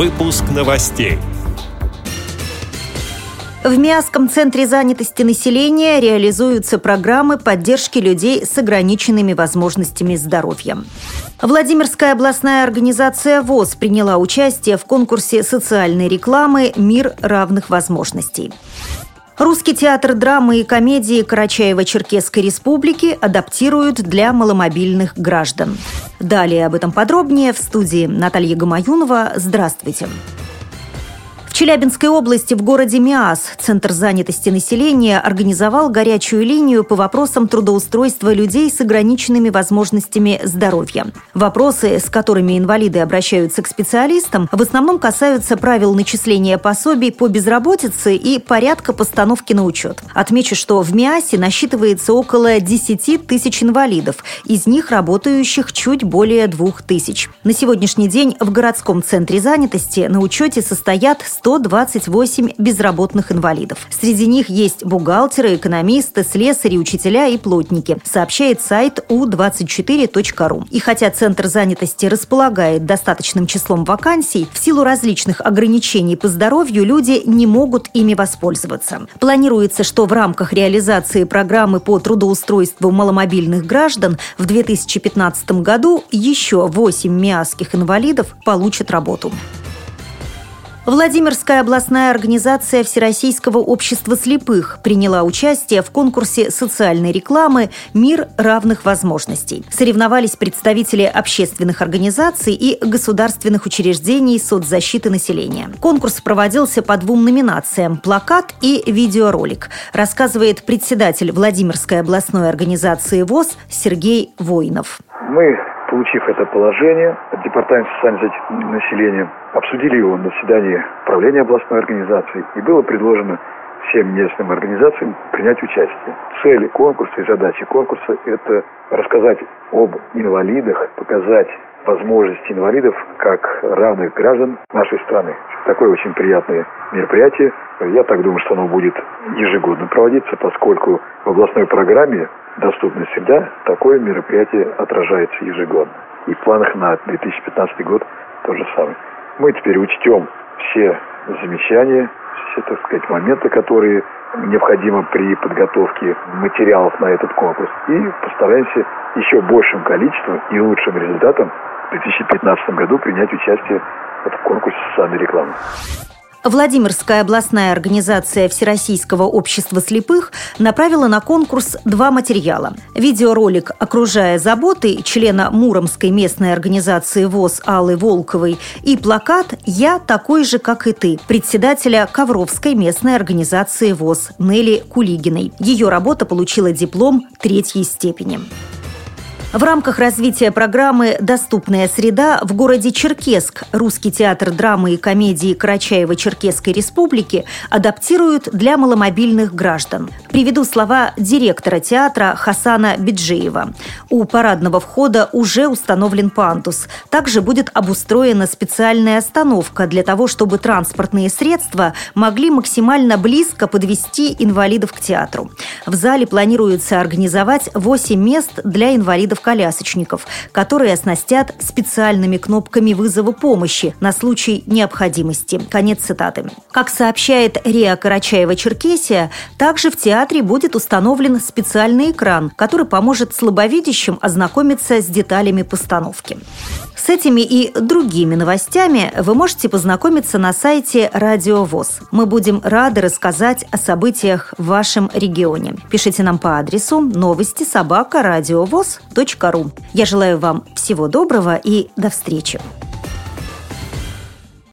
Выпуск новостей. В Миасском центре занятости населения реализуются программы поддержки людей с ограниченными возможностями здоровья. Владимирская областная организация ВОС приняла участие в конкурсе социальной рекламы «Мир равных возможностей». Русский театр драмы и комедии Карачаево-Черкесской республики адаптируют для маломобильных граждан. Далее об этом подробнее в студии Наталья Гамаюнова. Здравствуйте. В Челябинской области в городе Миасс Центр занятости населения организовал горячую линию по вопросам трудоустройства людей с ограниченными возможностями здоровья. Вопросы, с которыми инвалиды обращаются к специалистам, в основном касаются правил начисления пособий по безработице и порядка постановки на учет. Отмечу, что в Миассе насчитывается около 10 тысяч инвалидов, из них работающих чуть более 2000. На сегодняшний день в городском центре занятости на учете состоят 128 безработных инвалидов. Среди них есть бухгалтеры, экономисты, слесари, учителя и плотники, сообщает сайт u24.ru. И хотя Центр занятости располагает достаточным числом вакансий, в силу различных ограничений по здоровью люди не могут ими воспользоваться. Планируется, что в рамках реализации программы по трудоустройству маломобильных граждан в 2015 году еще 8 миасских инвалидов получат работу. Владимирская областная организация Всероссийского общества слепых приняла участие в конкурсе социальной рекламы «Мир равных возможностей». Соревновались представители общественных организаций и государственных учреждений соцзащиты населения. Конкурс проводился по двум номинациям – плакат и видеоролик, рассказывает председатель Владимирской областной организации ВОС Сергей Войнов. Мы, получив это положение от Департамента социальной защиты населения, обсудили его на заседании правления областной организации, и было предложено всем местным организациям принять участие. Цель конкурса и задача конкурса – это рассказать об инвалидах, показать возможности инвалидов как равных граждан нашей страны. Такое очень приятное мероприятие. Я так думаю, что оно будет ежегодно проводиться, поскольку в областной программе «Доступная среда» такое мероприятие отражается ежегодно. И в планах на 2015 год то же самое. Мы теперь учтем все замечания, все, так сказать, моменты, которые необходимы при подготовке материалов на этот конкурс. И постараемся еще большим количеством и лучшим результатом в 2015 году принять участие в конкурсе социальной рекламы. Владимирская областная организация Всероссийского общества слепых направила на конкурс два материала. Видеоролик «Окружая заботы» члена Муромской местной организации ВОС Аллы Волковой и плакат «Я такой же, как и ты» председателя Ковровской местной организации ВОС Нелли Кулигиной. Ее работа получила диплом 3-й степени. В рамках развития программы «Доступная среда» в городе Черкесск Русский театр драмы и комедии Карачаево-Черкесской республики адаптируют для маломобильных граждан. Приведу слова директора театра Хасана Биджеева. У парадного входа уже установлен пандус. Также будет обустроена специальная остановка для того, чтобы транспортные средства могли максимально близко подвести инвалидов к театру. В зале планируется организовать 8 мест для инвалидов-колясочников, которые оснастят специальными кнопками вызова помощи на случай необходимости. Конец цитаты. Как сообщает РИА Карачаева-Черкесия, также в театре будет установлен специальный экран, который поможет слабовидящим ознакомиться с деталями постановки. С этими и другими новостями вы можете познакомиться на сайте Радиовоз. Мы будем рады рассказать о событиях в вашем регионе. Пишите нам по адресу новости@радиовоз.ру. Я желаю вам всего доброго и до встречи.